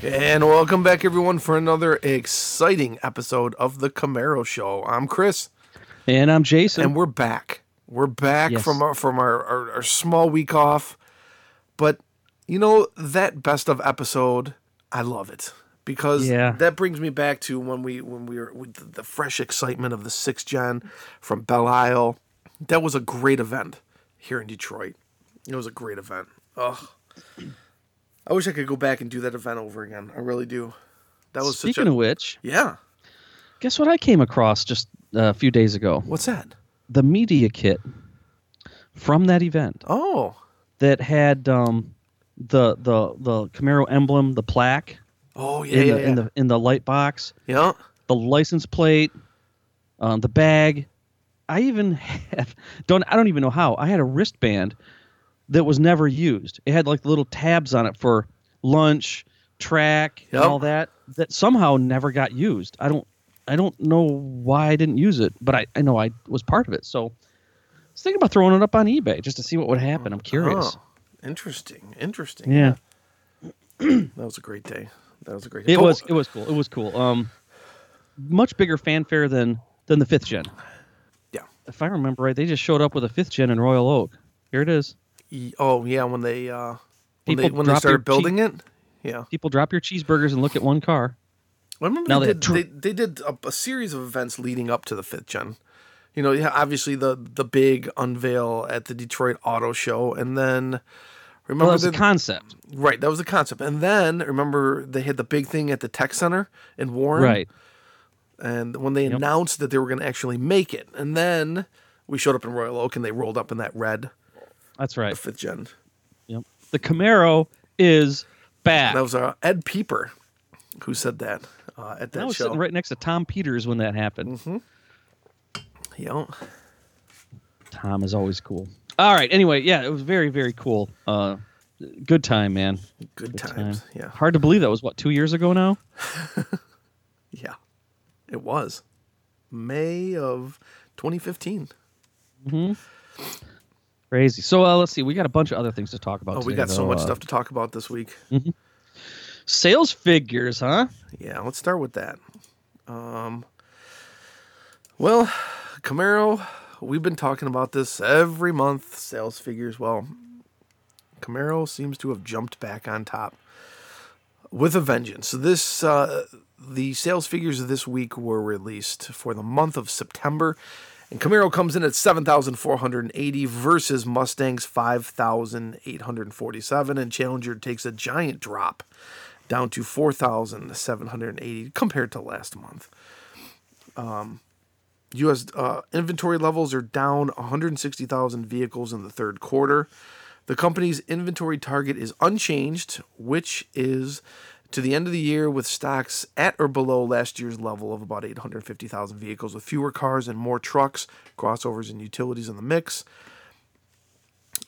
And welcome back, everyone, for another exciting episode of The Camaro Show. I'm Chris. And I'm Jason. And we're back. We're back from our small week off, but you know, that best of episode, I love it because that brings me back to when we were with the fresh excitement of the 6th gen from Belle Isle. That was a great event here in Detroit. It was a great event. Oh, I wish I could go back and do that event over again. I really do. That was Speaking of which, yeah. Guess what I came across just a few days ago? What's that? The media kit from that event. Oh, that had the Camaro emblem, the plaque. Oh yeah, in the light box. Yeah, the license plate, the bag. I even have I don't even know how. I had a wristband that was never used. It had like little tabs on it for lunch, track, and all that somehow never got used. I don't know why I didn't use it, but I know I was part of it. So I was thinking about throwing it up on eBay just to see what would happen. I'm curious. Oh, interesting. Yeah. That was a great day. It was cool. It was cool. Much bigger fanfare than the 5th gen. Yeah. If I remember right, they just showed up with a 5th gen in Royal Oak. Here it is. Oh, yeah, when they started building it. Yeah. People drop your cheeseburgers and look at one car. I remember they did a series of events leading up to the 5th gen. You know, obviously the big unveil at the Detroit Auto Show, and then remember that was the concept. Right, that was the concept. And then remember they had the big thing at the Tech Center in Warren. Right. And when they announced that they were going to actually make it. And then we showed up in Royal Oak and they rolled up in that red. That's right. The 5th gen. Yep. The Camaro is back. That was Ed Peeper who said that. At that show. I was sitting right next to Tom Peters when that happened. Mm-hmm. Yeah. Tom is always cool. All right. Anyway, yeah, it was very, very cool. Good time, man. Good times. Yeah. Hard to believe that was, 2 years ago now? Yeah. It was. May of 2015. Mm-hmm. Crazy. So let's see. We got a bunch of other things to talk about today. We got so much stuff to talk about this week. Mm-hmm. Sales figures, huh? Yeah, let's start with that. Well, Camaro, we've been talking about this every month, sales figures. Well, Camaro seems to have jumped back on top with a vengeance. So this, the sales figures of this week were released for the month of September, and Camaro comes in at 7,480 versus Mustang's 5,847, and Challenger takes a giant drop down to 4,780 compared to last month. U.S. Inventory levels are down 160,000 vehicles in the third quarter. The company's inventory target is unchanged, which is to the end of the year with stocks at or below last year's level of about 850,000 vehicles with fewer cars and more trucks, crossovers, and utilities in the mix.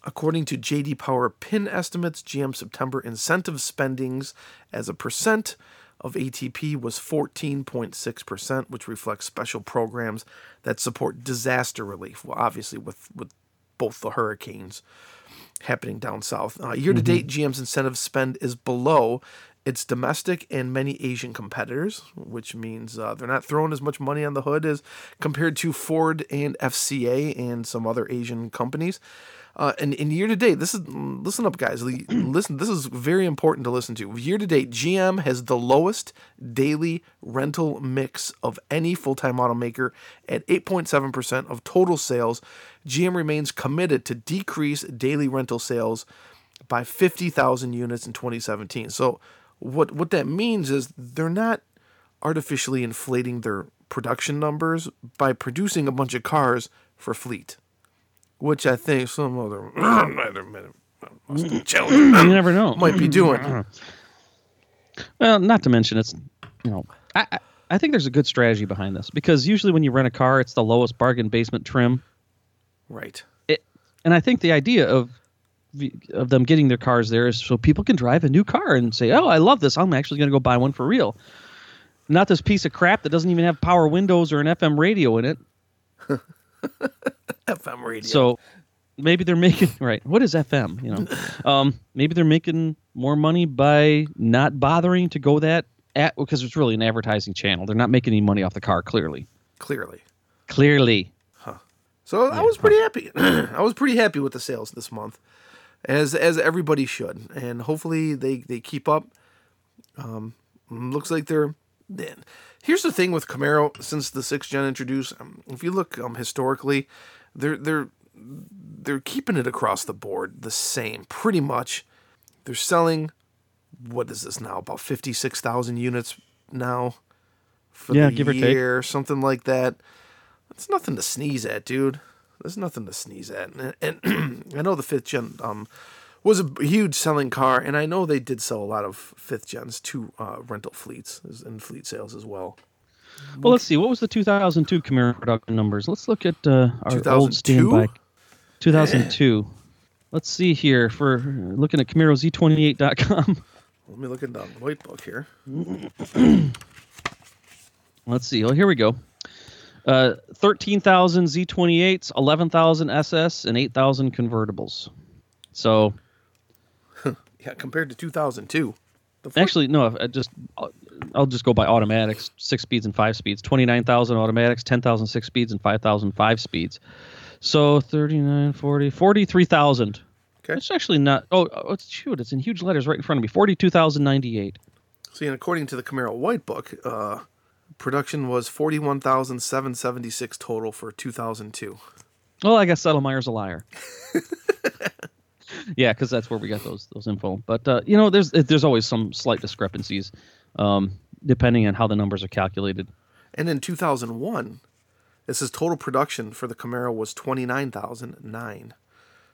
According to J.D. Power PIN estimates, GM September incentive spendings as a percent of ATP was 14.6%, which reflects special programs that support disaster relief. Well, obviously with both the hurricanes happening down south. Year-to-date, GM's incentive spend is below its domestic and many Asian competitors, which means they're not throwing as much money on the hood as compared to Ford and FCA and some other Asian companies. And in year to date, listen up, guys. Listen, this is very important to listen to. Year to date, GM has the lowest daily rental mix of any full-time automaker at 8.7% of total sales. GM remains committed to decrease daily rental sales by 50,000 units in 2017. So what that means is they're not artificially inflating their production numbers by producing a bunch of cars for fleet. Which I think some other Challenger might be doing. Well, not to mention it's, you know, I think there's a good strategy behind this, because usually when you rent a car, it's the lowest bargain basement trim. Right. And I think the idea of them getting their cars there is so people can drive a new car and say, oh, I love this. I'm actually going to go buy one for real. Not this piece of crap that doesn't even have power windows or an FM radio in it. FM radio. So maybe they're making, right, what is FM? You know, maybe they're making more money by not bothering to go that, because it's really an advertising channel. They're not making any money off the car, clearly. Clearly. Huh. So yeah, I was pretty happy. I was pretty happy with the sales this month, as everybody should. And hopefully they keep up. Looks like they're... Here's the thing with Camaro since the 6th gen introduced. If you look historically, they're keeping it across the board the same, pretty much. They're selling... What is this now? About 56,000 units now for the year, or something like that. That's nothing to sneeze at, dude. There's nothing to sneeze at. And I know the 5th gen was a huge selling car, and I know they did sell a lot of 5th gens to rental fleets and fleet sales as well. Well, let's see. What was the 2002 Camaro production numbers? Let's look at our old standby. 2002. Let's see here. For looking at CamaroZ28.com. Let me look at the white book here. Let's see. Oh, here we go. 13,000 Z28s, 11,000 SS, and 8,000 convertibles. So, yeah, compared to 2002. Actually, no. I'll just go by automatics, 6-speeds and 5-speeds. 29,000 automatics, 10,000 6-speeds, and 5,000 5-speeds. So 39, 40, 43,000. Okay. It's actually not. Oh, shoot! It's in huge letters right in front of me. 42,098. See, and according to the Camaro White Book, production was 41,776 total for 2002. Well, I guess Settlemeyer's a liar. Yeah, because that's where we got those info. But you know, there's always some slight discrepancies, depending on how the numbers are calculated. And in 2001. It says total production for the Camaro was 29,009,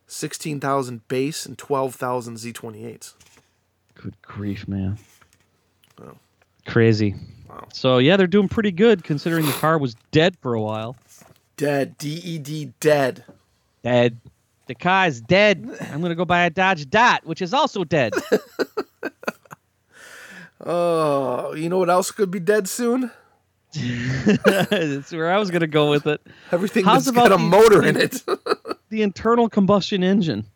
16,000 base, and 12,000 Z28s. Good grief, man. Oh. Crazy. Wow. So, yeah, they're doing pretty good considering the car was dead for a while. Dead. D-E-D, dead. Dead. The car is dead. I'm going to go buy a Dodge Dart, which is also dead. Oh, you know what else could be dead soon? That's where I was going to go with it. Everything that's got a motor in it. The internal combustion engine.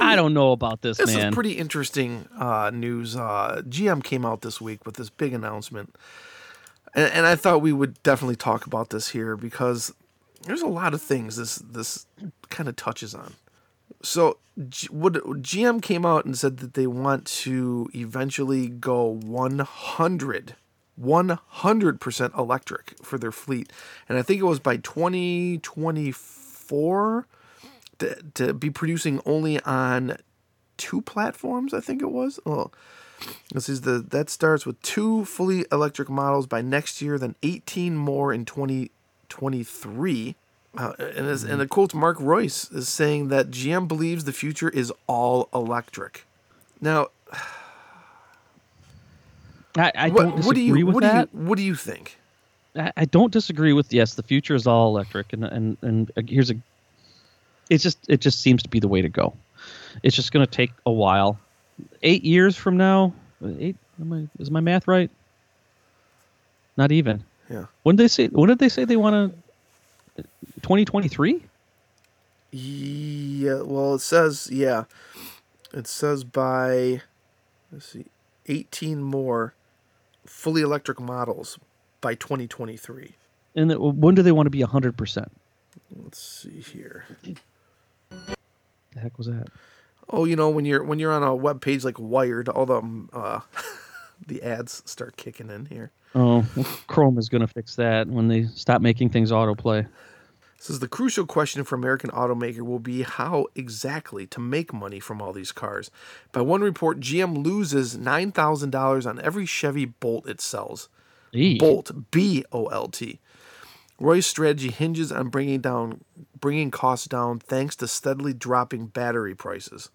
I don't know about this, man. This is pretty interesting news. GM came out this week with this big announcement. And I thought we would definitely talk about this here because there's a lot of things this kind of touches on. So GM came out and said that they want to eventually go 100% electric for their fleet, and I think it was by 2024 to be producing only on 2 platforms. I think it was. Oh, this is that starts with 2 fully electric models by next year, then 18 more in 2023. And a quote, Mark Royce is saying that GM believes the future is all electric. Now. I don't disagree with that. What do you think? I don't disagree with, yes, the future is all electric, and here's a... It just seems to be the way to go. It's just going to take a while. 8 years from now... Is my math right? Not even. Yeah. When did they say they want to... 2023? Yeah, well, it says... Yeah. It says by... Let's see... 18 more fully electric models by 2023. And when do they want to be 100%? Let's see here. The heck was that? Oh, you know, when you're on a web page like Wired, all the ads start kicking in here. Oh, well, Chrome is going to fix that when they stop making things autoplay. It says the crucial question for American automaker will be how exactly to make money from all these cars. By one report, GM loses $9,000 on every Chevy Bolt it sells. Bolt, B-O-L-T. Roy's strategy hinges on bringing costs down thanks to steadily dropping battery prices.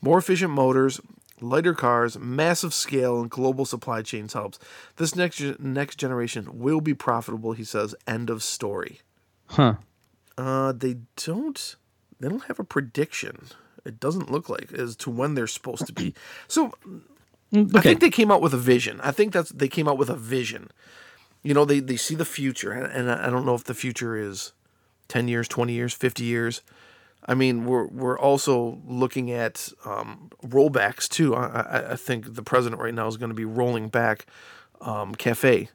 More efficient motors, lighter cars, massive scale, and global supply chains helps. This next generation will be profitable, he says. End of story. Huh. They don't have a prediction. It doesn't look like as to when they're supposed to be. So okay. I think they came out with a vision. They came out with a vision. You know, they see the future, and I don't know if the future is 10 years, 20 years, 50 years. I mean, we're also looking at rollbacks, too. I think the president right now is going to be rolling back CAFE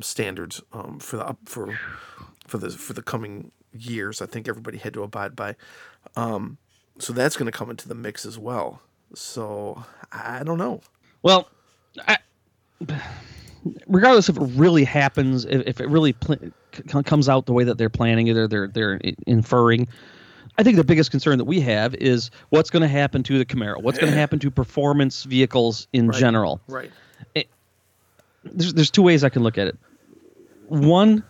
standards for the coming years. I think everybody had to abide by. So that's going to come into the mix as well. So I don't know. Well, regardless if it really happens, if it really comes out the way that they're planning it or they're inferring, I think the biggest concern that we have is what's going to happen to the Camaro, what's going to happen to performance vehicles in general. Right. There's two ways I can look at it. One,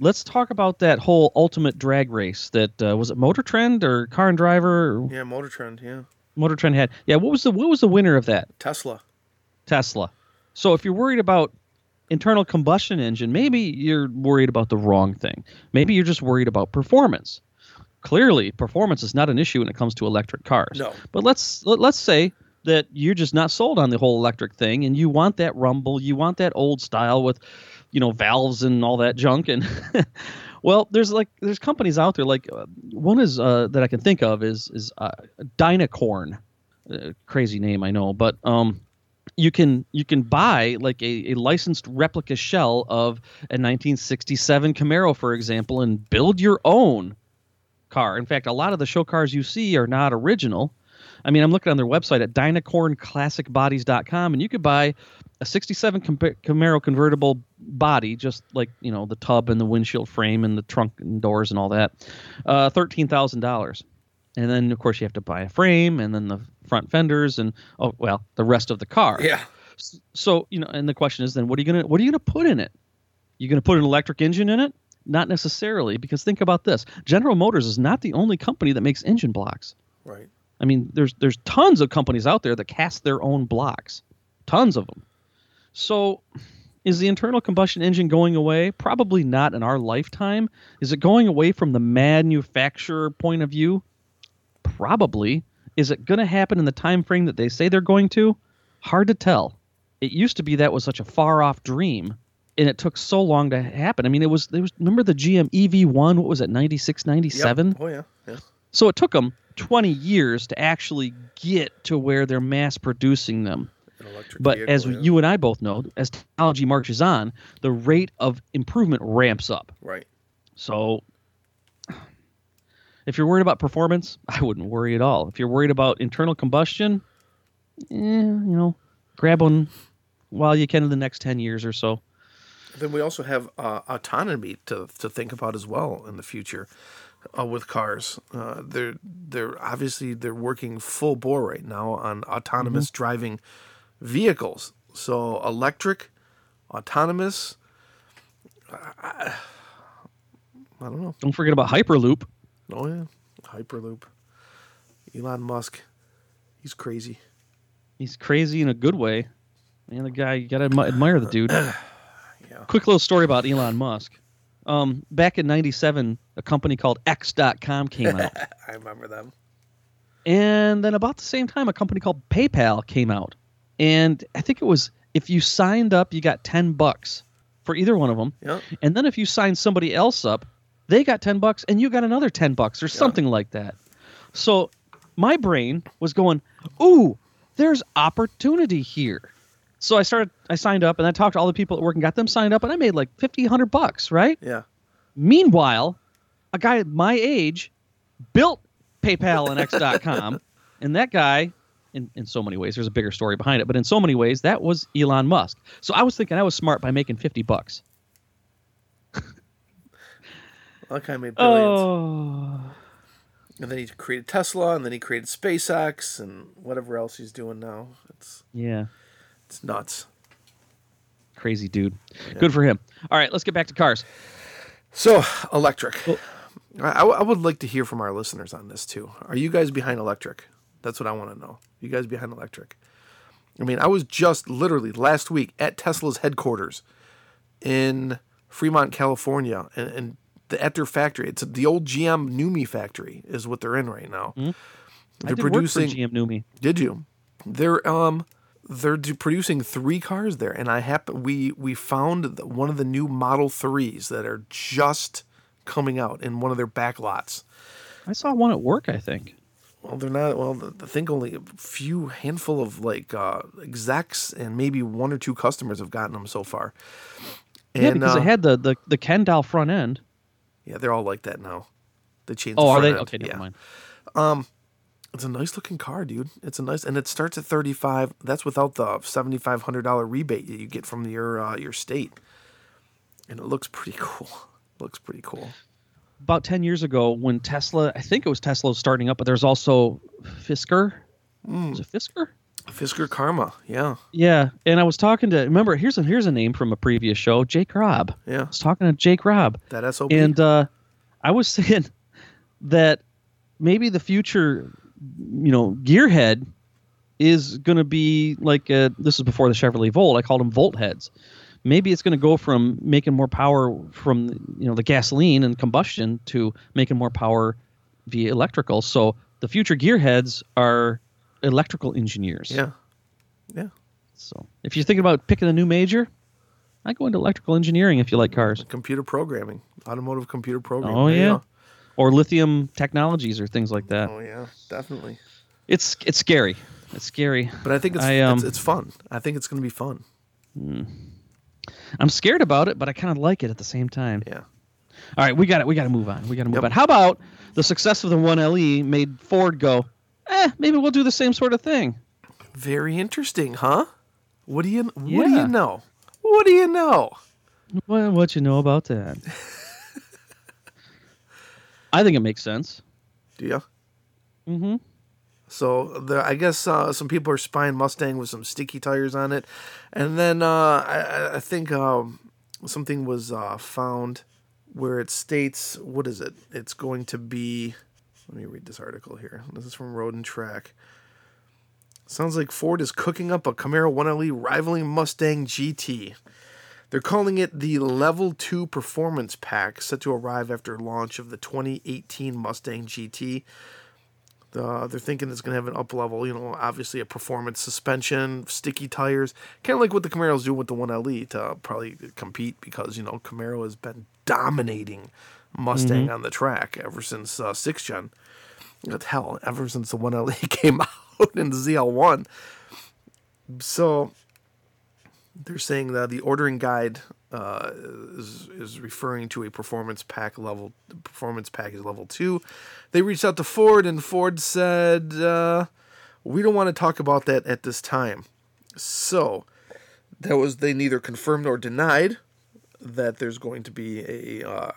let's talk about that whole ultimate drag race that was it Motor Trend or Car and Driver? Yeah, Motor Trend. Yeah. Motor Trend had. Yeah. What was the winner of that? Tesla. So if you're worried about internal combustion engine, maybe you're worried about the wrong thing. Maybe you're just worried about performance. Clearly, performance is not an issue when it comes to electric cars. No. But let's say that you're just not sold on the whole electric thing, and you want that rumble, you want that old style with, you know, valves and all that junk. And well, there's companies out there like one is that I can think of is Dynacorn, crazy name I know, but you can buy like a licensed replica shell of a 1967 Camaro, for example, and build your own car. In fact, a lot of the show cars you see are not original. I mean, I'm looking on their website at dynacornclassicbodies.com, and you could buy a 67 Camaro convertible body, just like, you know, the tub and the windshield frame and the trunk and doors and all that, $13,000. And then, of course, you have to buy a frame and then the front fenders and, oh, well, the rest of the car. Yeah. So, you know, and the question is then what are you going to put in it? You going to put an electric engine in it? Not necessarily, because think about this. General Motors is not the only company that makes engine blocks. Right. I mean, there's tons of companies out there that cast their own blocks. Tons of them. So is the internal combustion engine going away? Probably not in our lifetime. Is it going away from the manufacturer point of view? Probably. Is it going to happen in the time frame that they say they're going to? Hard to tell. It used to be that was such a far-off dream. And it took so long to happen. I mean, it was. Remember the GM EV1? What was it, 96, 97? Yep. Oh, yeah. Yeah. So it took them 20 years to actually get to where they're mass producing them. But vehicle, as you and I both know, as technology marches on, the rate of improvement ramps up. Right. So if you're worried about performance, I wouldn't worry at all. If you're worried about internal combustion, you know, grab one while you can in the next 10 years or so. Then we also have autonomy to think about as well in the future with cars. They're obviously they're working full bore right now on autonomous driving vehicles. So electric, autonomous. I don't know. Don't forget about Hyperloop. Oh yeah, Hyperloop. Elon Musk, he's crazy. He's crazy in a good way. Man, the guy, you gotta admire the dude. Quick little story about Elon Musk. Back in 97, a company called X.com came out. I remember them. And then about the same time, a company called PayPal came out. And I think it was if you signed up, you got $10 for either one of them. Yep. And then if you signed somebody else up, they got $10 and you got another $10 or something like that. So my brain was going, ooh, there's opportunity here. So I signed up, and I talked to all the people at work and got them signed up, and I made like $50, $100, right? Yeah. Meanwhile, a guy my age built PayPal and X.com, and that guy, in so many ways, there's a bigger story behind it, but in so many ways, that was Elon Musk. So I was thinking I was smart by making $50. That guy made billions. Oh. And then he created Tesla, and then he created SpaceX, and whatever else he's doing now. Yeah. It's nuts. Crazy dude. Yeah. Good for him. All right, let's get back to cars. So, electric. Well, I would like to hear from our listeners on this, too. Are you guys behind electric? That's what I want to know. You guys behind electric? I mean, I was just literally last week at Tesla's headquarters in Fremont, California, and at their factory. It's the old GM Numi factory is what they're in right now. Mm-hmm. They're producing work for GM Numi. Did you? They're producing 3 cars there, and we found one of the new Model 3s that are just coming out in one of their back lots. I saw one at work, I think. Well, they're not. Well, I think only a few handful of execs and maybe 1 or 2 customers have gotten them so far. And, yeah, because it had the Ken doll front end. Yeah, they're all like that now. They changed. Oh, the front are they? End. Okay, never mind. It's a nice looking car, dude. And it starts at $35. That's without the $7,500 rebate that you get from your state. And it looks pretty cool. About 10 years ago, when Tesla, I think it was Tesla was starting up, but there's also Fisker. Was it Fisker? Fisker Karma, yeah. Yeah, and I was talking to, remember, here's a name from a previous show, Jake Robb. Yeah. I was talking to Jake Robb. That SOB. And I was saying that maybe the future, gearhead is going to be like, this is before the Chevrolet Volt, I called them Volt heads. Maybe it's going to go from making more power from the gasoline and combustion to making more power via electrical. So the future gearheads are electrical engineers. Yeah, yeah. So if you're thinking about picking a new major, I go into electrical engineering if you like cars. Computer programming, automotive computer programming. Oh yeah, or lithium technologies or things like that. Oh yeah, definitely. It's scary. It's scary. But I think it's fun. I think it's going to be fun. I'm scared about it, but I kind of like it at the same time. Yeah. All right, we got to move on. Yep. on. How about the success of the 1LE made Ford go, maybe we'll do the same sort of thing. Very interesting, huh? What do you know? Well, what you know about that? I think it makes sense. Do you? Mm-hmm. So I guess some people are spying Mustang with some sticky tires on it. And then I think something was found where it states, what is it? It's going to be, let me read this article here. This is from Road and Track. Sounds like Ford is cooking up a Camaro 1LE rivaling Mustang GT. They're calling it the Level 2 Performance Pack, set to arrive after launch of the 2018 Mustang GT. They're thinking it's going to have an up-level, obviously a performance suspension, sticky tires. Kind of like what the Camaros do with the 1LE to probably compete because, Camaro has been dominating Mustang on the track ever since 6th Gen. Hell, ever since the 1LE came out in the ZL1. So they're saying that the ordering guide is referring to a performance package level 2. They reached out to Ford, and Ford said, we don't want to talk about that at this time. So that was, they neither confirmed nor denied that there's going to be a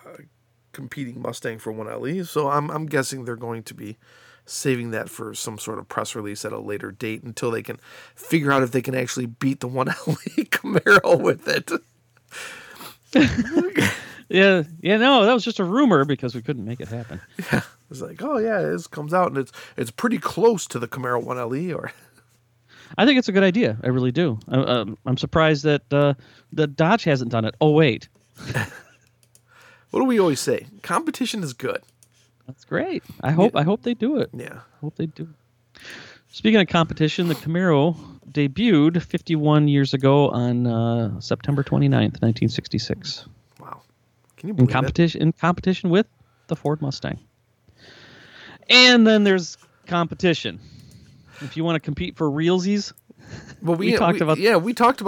competing Mustang for 1LE. So I'm guessing they're going to be saving that for some sort of press release at a later date until they can figure out if they can actually beat the 1LE Camaro with it. No, that was just a rumor because we couldn't make it happen. Yeah, it's like, oh yeah, this comes out and it's pretty close to the Camaro 1LE. Or I think it's a good idea. I really do. I'm surprised that the Dodge hasn't done it. Oh wait, what do we always say? Competition is good. That's great. I hope they do it. Yeah, I hope they do. Speaking of competition, the Camaro debuted 51 years ago on September 29th, 1966. Wow. Can you believe it? In competition with the Ford Mustang. And then there's competition. If you want to compete for realsies, well, we talked about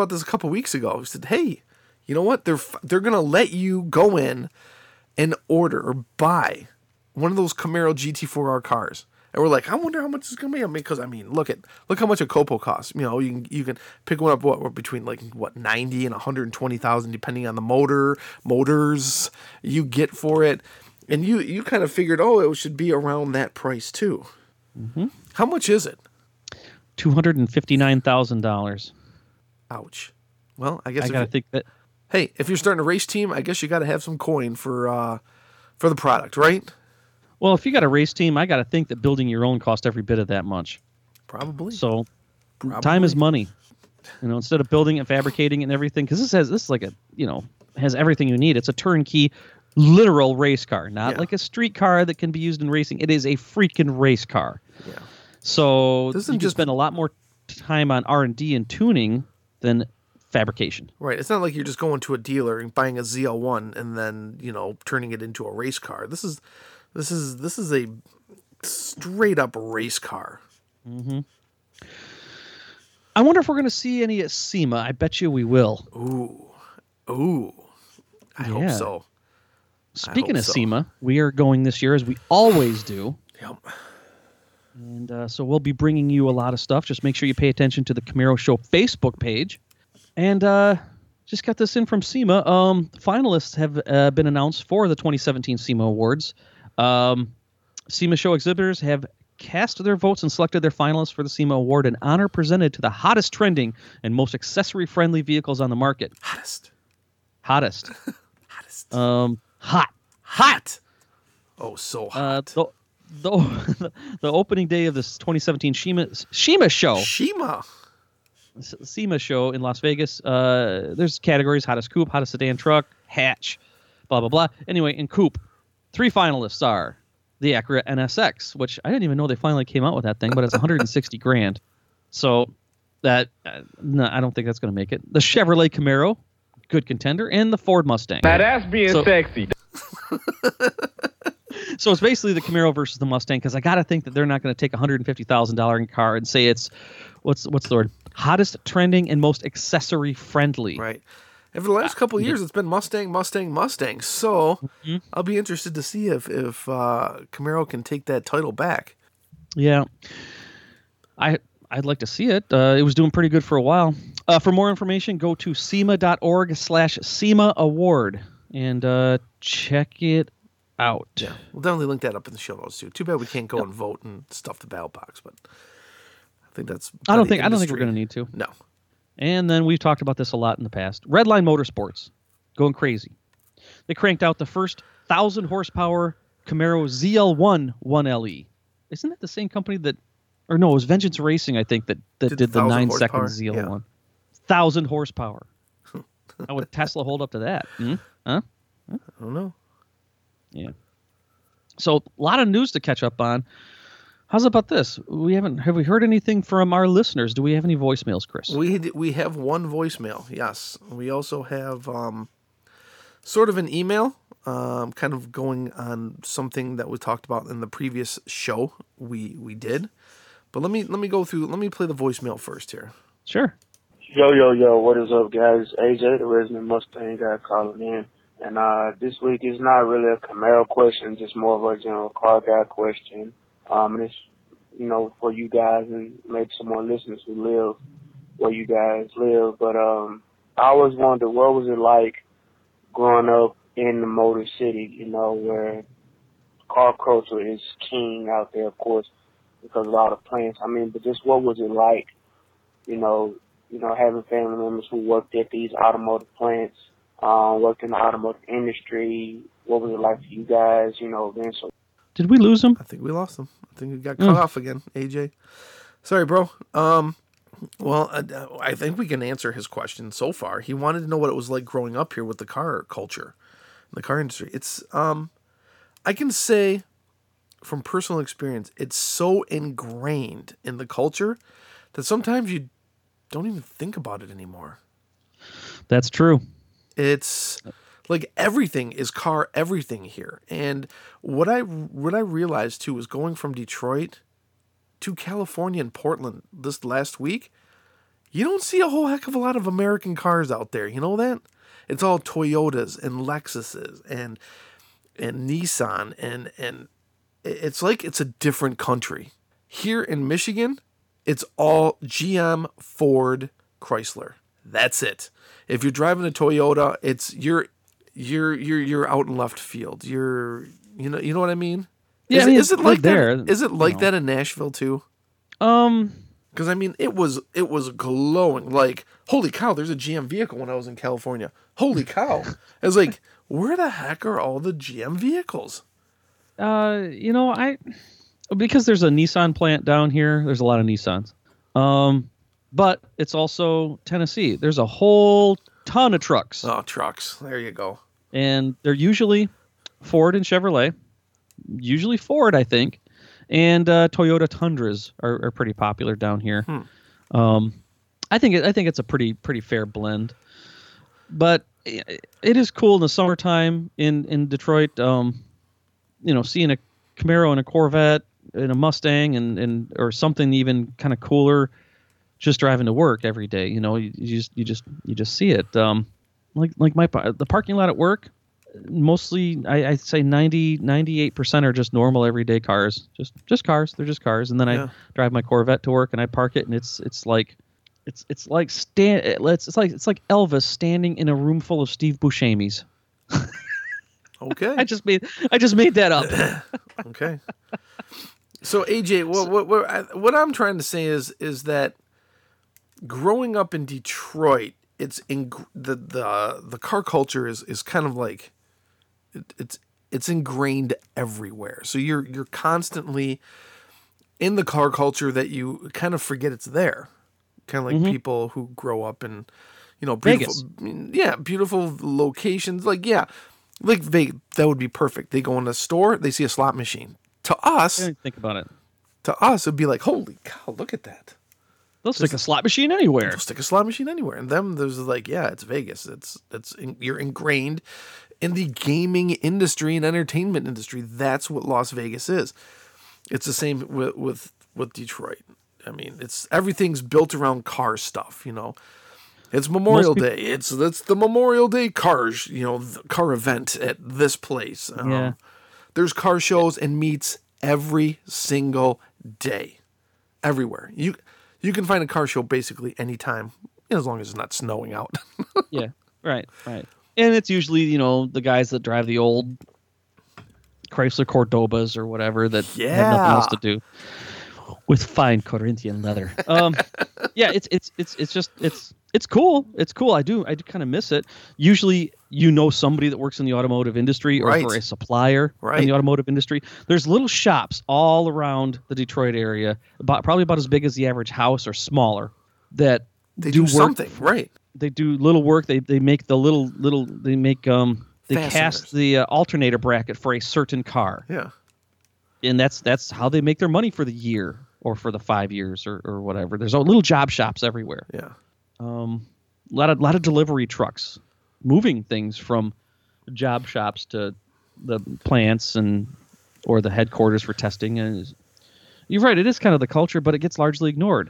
this a couple weeks ago. We said, hey, you know what? They're going to let you go in and order or buy one of those Camaro GT4R cars. And we're like, I wonder how much it's going to be. I mean, because, look how much a Copo costs. You can pick one up, between 90 and 120,000, depending on the motors you get for it. And you kind of figured, it should be around that price, too. Mm-hmm. How much is it? $259,000. Ouch. Well, I guess I got to think that. Hey, if you're starting a race team, I guess you got to have some coin for the product, right? Well, if you got a race team, I got to think that building your own cost every bit of that much. Probably. So Probably. Time is money. You know, instead of building and fabricating and everything, because this is like a, you know, has everything you need. It's a turnkey, literal race car, not like a street car that can be used in racing. It is a freaking race car. Yeah. So this you just spend a lot more time on R&D and tuning than fabrication. Right. It's not like you're just going to a dealer and buying a ZL1 and then, you know, turning it into a race car. This is a straight up race car. Mm-hmm. I wonder if we're going to see any at SEMA. I bet you we will. Ooh. I hope so. Speaking of SEMA, we are going this year as we always do. Yep. And so we'll be bringing you a lot of stuff. Just make sure you pay attention to the Camaro Show Facebook page. And just got this in from SEMA. Finalists have been announced for the 2017 SEMA Awards. SEMA Show exhibitors have cast their votes and selected their finalists for the SEMA Award, an honor presented to the hottest trending and most accessory-friendly vehicles on the market. Hottest. Hottest. Hot. Oh, so hot. The opening day of this 2017 SEMA show in Las Vegas. There's categories: hottest coupe, hottest sedan truck, hatch, blah blah blah. Anyway, in coupe, three finalists are the Acura NSX, which I didn't even know they finally came out with that thing, but it's $160,000. So that I don't think that's going to make it. The Chevrolet Camaro, good contender, and the Ford Mustang. Now that's being sexy. So it's basically the Camaro versus the Mustang, because I got to think that they're not going to take $150,000 in car and say it's what's the word? Hottest trending and most accessory friendly. Right. And for the last couple of years, it's been Mustang. So I'll be interested to see if Camaro can take that title back. Yeah. I'd like to see it. It was doing pretty good for a while. For more information, go to SEMA.org/SEMA Award and check it out. Yeah. We'll definitely link that up in the show notes too. Too bad we can't go and vote and stuff the ballot box, but I think that's. I don't think we're going to need to. No. And then we've talked about this a lot in the past. Redline Motorsports, going crazy. They cranked out the first 1,000 horsepower Camaro ZL1 1LE. Isn't it the same company that, or no, it was Vengeance Racing, I think, that did the 9-second ZL1. Yeah. 1,000 horsepower. How would Tesla hold up to that? Huh? I don't know. Yeah. So a lot of news to catch up on. How's about this? Have we heard anything from our listeners? Do we have any voicemails, Chris? We have one voicemail, yes. We also have sort of an email, kind of going on something that we talked about in the previous show we did. But let me go through. Let me play the voicemail first here. Sure. Yo, what is up, guys? AJ, the resident Mustang guy, calling in. And this week is not really a Camaro question, just more of a general car guy question. And it's, you know, for you guys and maybe some more listeners who live where you guys live. But I always wondered, what was it like growing up in the Motor City, you know, where car culture is king out there, of course, because of all the plants. I mean, but just what was it like, you know, having family members who worked at these automotive plants, worked in the automotive industry? What was it like for you guys, you know, eventually? Did we lose him? I think we lost him. I think we got cut off again, AJ. Sorry, bro. Well, I think we can answer his question so far. He wanted to know what it was like growing up here with the car culture, the car industry. It's, I can say from personal experience, it's so ingrained in the culture that sometimes you don't even think about it anymore. That's true. It's... like everything is car, everything here. And what I realized too was going from Detroit to California and Portland this last week, you don't see a whole heck of a lot of American cars out there. You know that? It's all Toyotas and Lexuses and Nissan and it's like it's a different country. Here in Michigan, it's all GM, Ford, Chrysler. That's it. If you're driving a Toyota, it's you're out in left field. You know what I mean? Yeah, is it like there? Is it like that in Nashville too? Because I mean, it was glowing. Like, holy cow! There's a GM vehicle when I was in California. Holy cow! I was like, where the heck are all the GM vehicles? Because there's a Nissan plant down here. There's a lot of Nissans. but it's also Tennessee. There's a whole ton of trucks. Oh, trucks. There you go. And they're usually Ford and Chevrolet. Usually Ford, I think. And Toyota Tundras are pretty popular down here. I think it's a pretty fair blend. But it is cool in the summertime in Detroit, seeing a Camaro and a Corvette and a Mustang and or something even kind of cooler just driving to work every day. You know, you just see it. Like the parking lot at work, mostly I'd say 98% are just normal everyday cars. Just cars. They're just cars. And then I drive my Corvette to work and I park it, and it's like Elvis standing in a room full of Steve Buscemi's. Okay. I just made that up. Okay. So AJ, what I'm trying to say is that growing up in Detroit, it's in the car culture is kind of like it's ingrained everywhere. So you're constantly in the car culture that you kind of forget it's there. Kind of like people who grow up in, beautiful locations. Like Vegas, that would be perfect. They go in a store, they see a slot machine. To us, think about it. To us, it'd be like, holy cow, look at that. They'll stick a slot machine anywhere. And them, there's like, it's Vegas. You're ingrained in the gaming industry and entertainment industry. That's what Las Vegas is. It's the same with Detroit. I mean, everything's built around car stuff, It's Memorial Day. It's the Memorial Day cars, the car event at this place. There's car shows and meets every single day, everywhere. You can find a car show basically anytime, as long as it's not snowing out. Right. And it's usually the guys that drive the old Chrysler Cordobas or whatever that have nothing else to do. With fine Corinthian leather. It's cool. It's cool. I do kind of miss it. Usually, somebody that works in the automotive industry or for a supplier in the automotive industry. There's little shops all around the Detroit area, probably about as big as the average house or smaller, that they do work, something. Right. They do little work. They make the little they make they cast the alternator bracket for a certain car. Yeah. And that's how they make their money for the year or for the 5 years or whatever. There's little job shops everywhere. Yeah. A lot of delivery trucks moving things from job shops to the plants or the headquarters for testing. And you're right, it is kind of the culture, but it gets largely ignored.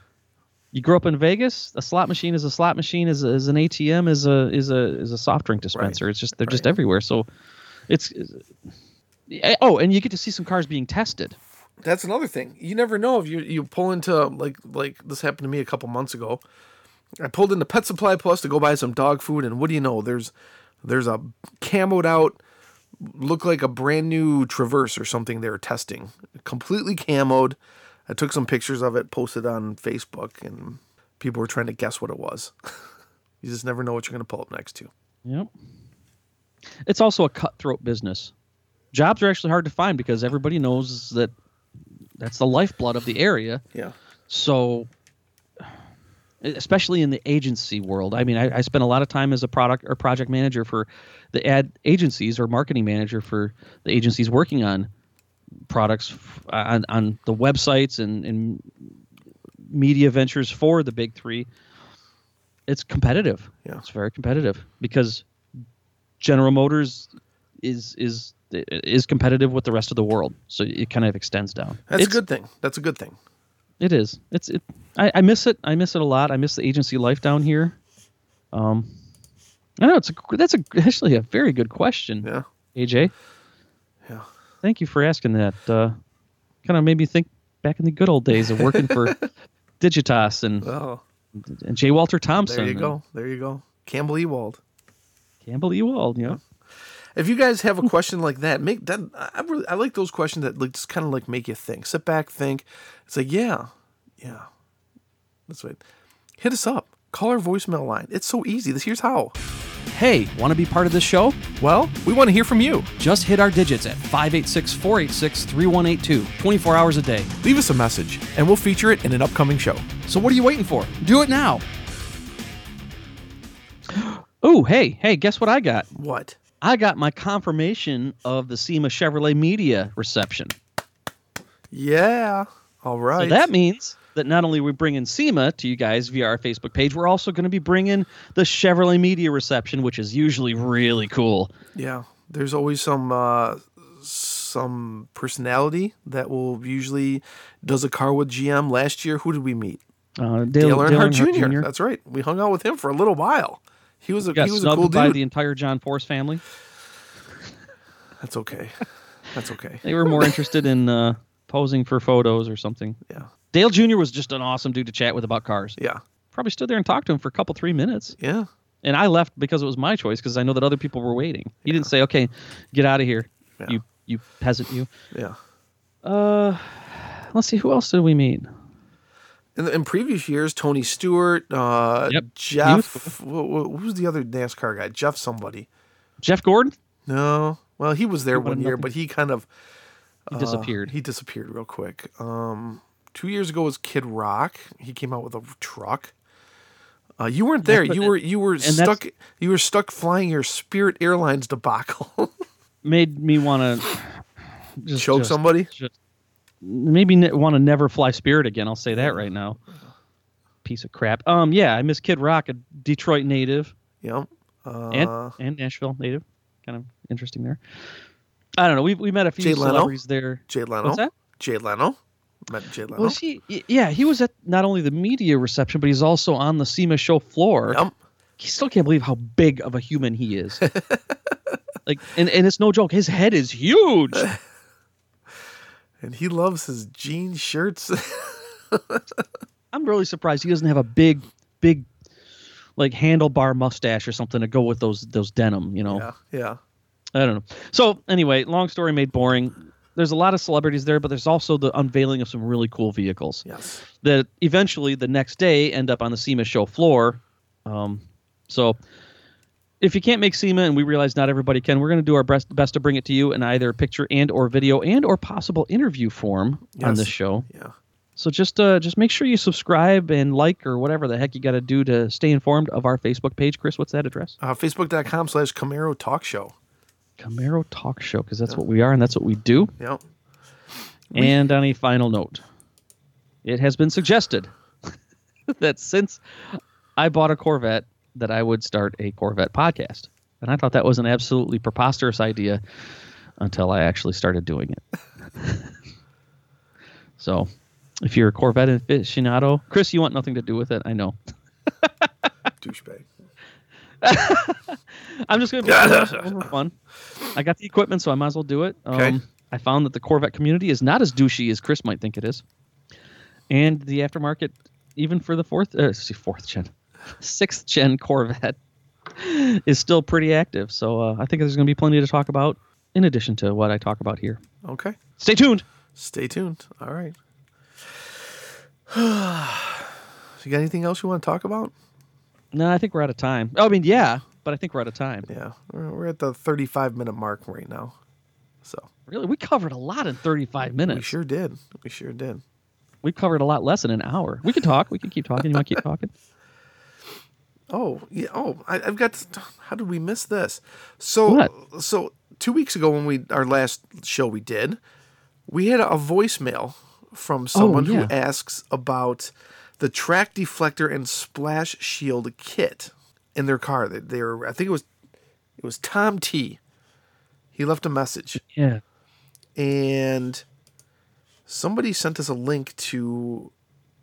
You grow up in Vegas, a slot machine is a slot machine, is an ATM is a soft drink dispenser. Right. It's just they're just everywhere. So and you get to see some cars being tested. That's another thing. You never know if you pull into like this happened to me a couple months ago. I pulled into Pet Supply Plus to go buy some dog food, and what do you know? There's a camoed out, look like a brand new Traverse or something they were testing, completely camoed. I took some pictures of it, posted on Facebook, and people were trying to guess what it was. You just never know what you're going to pull up next to. Yep. It's also a cutthroat business. Jobs are actually hard to find because everybody knows that that's the lifeblood of the area. Yeah. So, especially in the agency world, I mean, I spent a lot of time as a product or project manager for the ad agencies or marketing manager for the agencies working on products on the websites and media ventures for the big three. It's competitive. Yeah. It's very competitive because General Motors is competitive with the rest of the world, so it kind of extends down. That's a good thing. It is. I miss it. I miss it a lot. I miss the agency life down here. I know that's actually a very good question. Yeah, AJ. Yeah. Thank you for asking that. Kind of made me think back in the good old days of working for Digitas and J. Walter Thompson. There you go. Campbell Ewald. Yeah. If you guys have a question like that, I like those questions that just kind of like make you think. Sit back, think. It's like, yeah. That's right. Hit us up. Call our voicemail line. It's so easy. Here's how. Hey, want to be part of this show? Well, we want to hear from you. Just hit our digits at 586-486-3182, 24 hours a day. Leave us a message, and we'll feature it in an upcoming show. So what are you waiting for? Do it now. Oh, hey, guess what I got? What? I got my confirmation of the SEMA Chevrolet Media reception. Yeah, all right. So that means that not only are we bringing SEMA to you guys via our Facebook page, we're also going to be bringing the Chevrolet Media reception, which is usually really cool. Yeah, there's always some personality that will usually does a car with GM. Last year, who did we meet? Dale Earnhardt Jr. That's right. We hung out with him for a little while. He was a cool dude. By the entire John Force family. That's okay. They were more interested in posing for photos or something. Yeah. Dale Jr. was just an awesome dude to chat with about cars. Yeah. Probably stood there and talked to him for a couple, 3 minutes. Yeah. And I left because it was my choice because I know that other people were waiting. He didn't say, okay, get out of here, you peasant, you. Yeah. Let's see, who else did we meet? In previous years, Tony Stewart, Jeff, who's the other NASCAR guy? Jeff somebody. Jeff Gordon? No. Well, he was there one year, but he kind of... He disappeared. He disappeared real quick. 2 years ago was Kid Rock. He came out with a truck. You weren't there. You were stuck flying your Spirit Airlines debacle. Made me want to... choke somebody? Maybe want to never fly Spirit again. I'll say that right now. Piece of crap. Yeah, I miss Kid Rock, a Detroit native. Yeah. And Nashville native. Kind of interesting there. I don't know. We met a few celebrities there. Jay Leno. What's that? Jay Leno. Met Jay Leno. Was he? Yeah, he was at not only the media reception, but he's also on the SEMA show floor. Yep. He still can't believe how big of a human he is. Like, and it's no joke. His head is huge. And he loves his jean shirts. I'm really surprised he doesn't have a big, like handlebar mustache or something to go with those denim. You know? Yeah. I don't know. So anyway, long story made boring. There's a lot of celebrities there, but there's also the unveiling of some really cool vehicles. Yes. That eventually the next day end up on the SEMA show floor. So if you can't make SEMA, and we realize not everybody can, we're going to do our best to bring it to you in either picture and or video and or possible interview form on this show. Yeah. So just make sure you subscribe and like or whatever the heck you got to do to stay informed of our Facebook page. Chris, what's that address? Facebook.com/Camaro Talk Show. Camaro Talk Show, because that's what we are and that's what we do. Yep. And on a final note, it has been suggested that since I bought a Corvette, that I would start a Corvette podcast. And I thought that was an absolutely preposterous idea until I actually started doing it. So if you're a Corvette aficionado, Chris, you want nothing to do with it. I know. Douchebag. I'm just going to be fun. I got the equipment, so I might as well do it. Okay. I found that the Corvette community is not as douchey as Chris might think it is. And the aftermarket, even for the sixth gen Corvette is still pretty active. So I think there's going to be plenty to talk about in addition to what I talk about here. Okay. Stay tuned. All right. You got anything else you want to talk about? No, I think we're out of time. I mean, yeah, but I think we're out of time. Yeah. We're at the 35-minute mark right now. So really? We covered a lot in 35 minutes. We sure did. We covered a lot less in an hour. We could talk. We can keep talking. You want to keep talking? Oh, yeah. Oh, I've got this. How did we miss this? So 2 weeks ago when our last show we did, we had a voicemail from someone who asks about the track deflector and splash shield kit in their car. I think it was Tom T. He left a message. Yeah. And somebody sent us a link to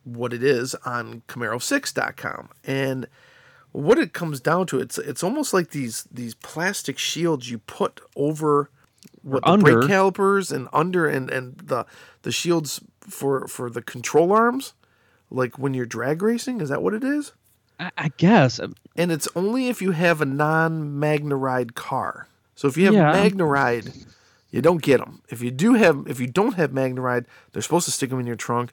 what it is on Camaro6.com. And what it comes down to, it's almost like these plastic shields you put over the brake calipers and under and the shields for the control arms, like when you're drag racing. Is that what it is? I guess. And it's only if you have a non-MagnaRide car. So if you have MagnaRide, you don't get them. If you don't have MagnaRide, they're supposed to stick them in your trunk,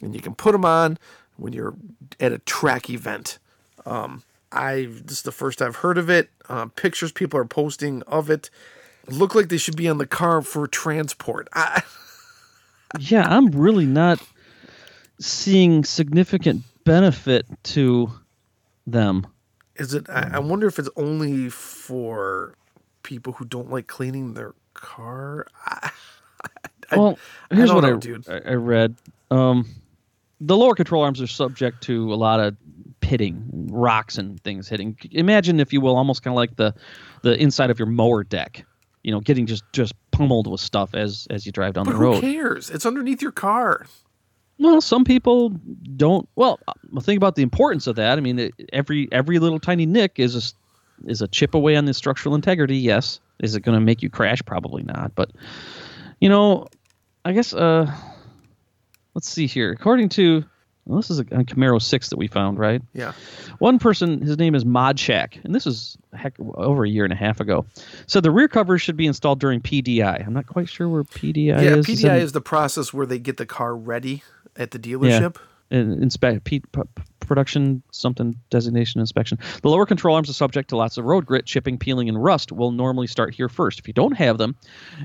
and you can put them on when you're at a track event. This is the first I've heard of it. Pictures people are posting of it look like they should be on the car for transport. Yeah, I'm really not seeing significant benefit to them. Is it? I wonder if it's only for people who don't like cleaning their car. Here's what I read. The lower control arms are subject to a lot of pitting, rocks and things hitting. Imagine, if you will, almost kind of like the inside of your mower deck, you know, getting just pummeled with stuff as you drive down the road. But who cares? It's underneath your car. Well, some people don't. Well, think about the importance of that. I mean, every little tiny nick is a chip away on the structural integrity. Yes. Is it going to make you crash? Probably not. But, you know, I guess, let's see here. According to, this is on Camaro 6 that we found, right? Yeah. One person, his name is Mod Shack, and this is over a year and a half ago, said the rear covers should be installed during PDI. I'm not quite sure where PDI is. Yeah, PDI is the process where they get the car ready at the dealership. Yeah. Production something designation inspection. The lower control arms are subject to lots of road grit, chipping, peeling, and rust. Will normally start here first. If you don't have them,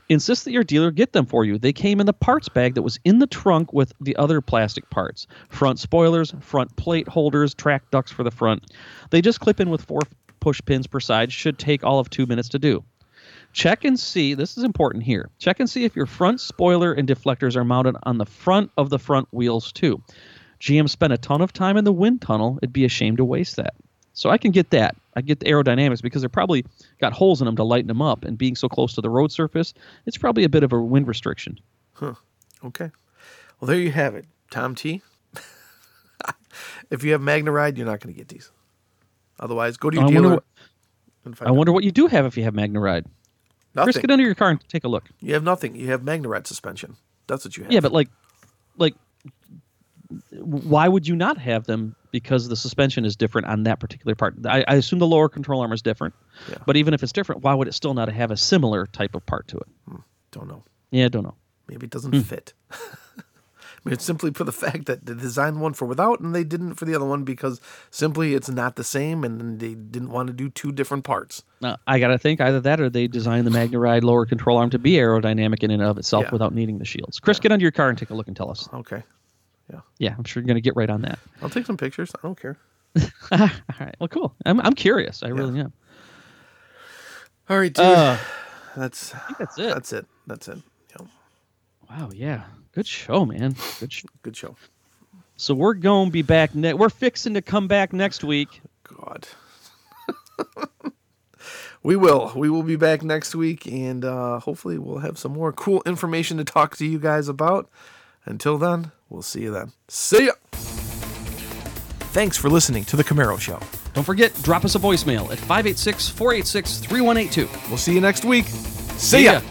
insist that your dealer get them for you. They came in the parts bag that was in the trunk with the other plastic parts. Front spoilers, front plate holders, track ducts for the front. They just clip in with 4 push pins per side. Should take all of 2 minutes to do. Check and see, this is important here, check and see if your front spoiler and deflectors are mounted on the front of the front wheels too. GM spent a ton of time in the wind tunnel. It'd be a shame to waste that. So I can get that. I get the aerodynamics because they're probably got holes in them to lighten them up. And being so close to the road surface, it's probably a bit of a wind restriction. Huh. Okay. Well, there you have it, Tom T. If you have MagnaRide, you're not going to get these. Otherwise, go to your dealer. I wonder what you do have if you have MagnaRide. Nothing. Chris, get under your car and take a look. You have nothing. You have MagnaRide suspension. That's what you have. Yeah, but like. Why would you not have them? Because the suspension is different on that particular part. I assume the lower control arm is different. Yeah. But even if it's different, why would it still not have a similar type of part to it? Don't know. Yeah, don't know. Maybe it doesn't fit. I mean, it's simply for the fact that they designed one for without and they didn't for the other one because simply it's not the same and they didn't want to do two different parts. I got to think either that or they designed the MagnaRide lower control arm to be aerodynamic in and of itself without needing the shields. Chris, get under your car and take a look and tell us. Okay. Yeah, I'm sure you're going to get right on that. I'll take some pictures. I don't care. All right. Well, cool. I'm curious. I really am. All right, dude. I think that's it. That's it. Yep. Wow, yeah. Good show, man. Good show. So we're going to be back. We're fixing to come back next week. God. We will. We will be back next week, and hopefully we'll have some more cool information to talk to you guys about. Until then, we'll see you then. See ya! Thanks for listening to The Camaro Show. Don't forget, drop us a voicemail at 586-486-3182. We'll see you next week. See ya!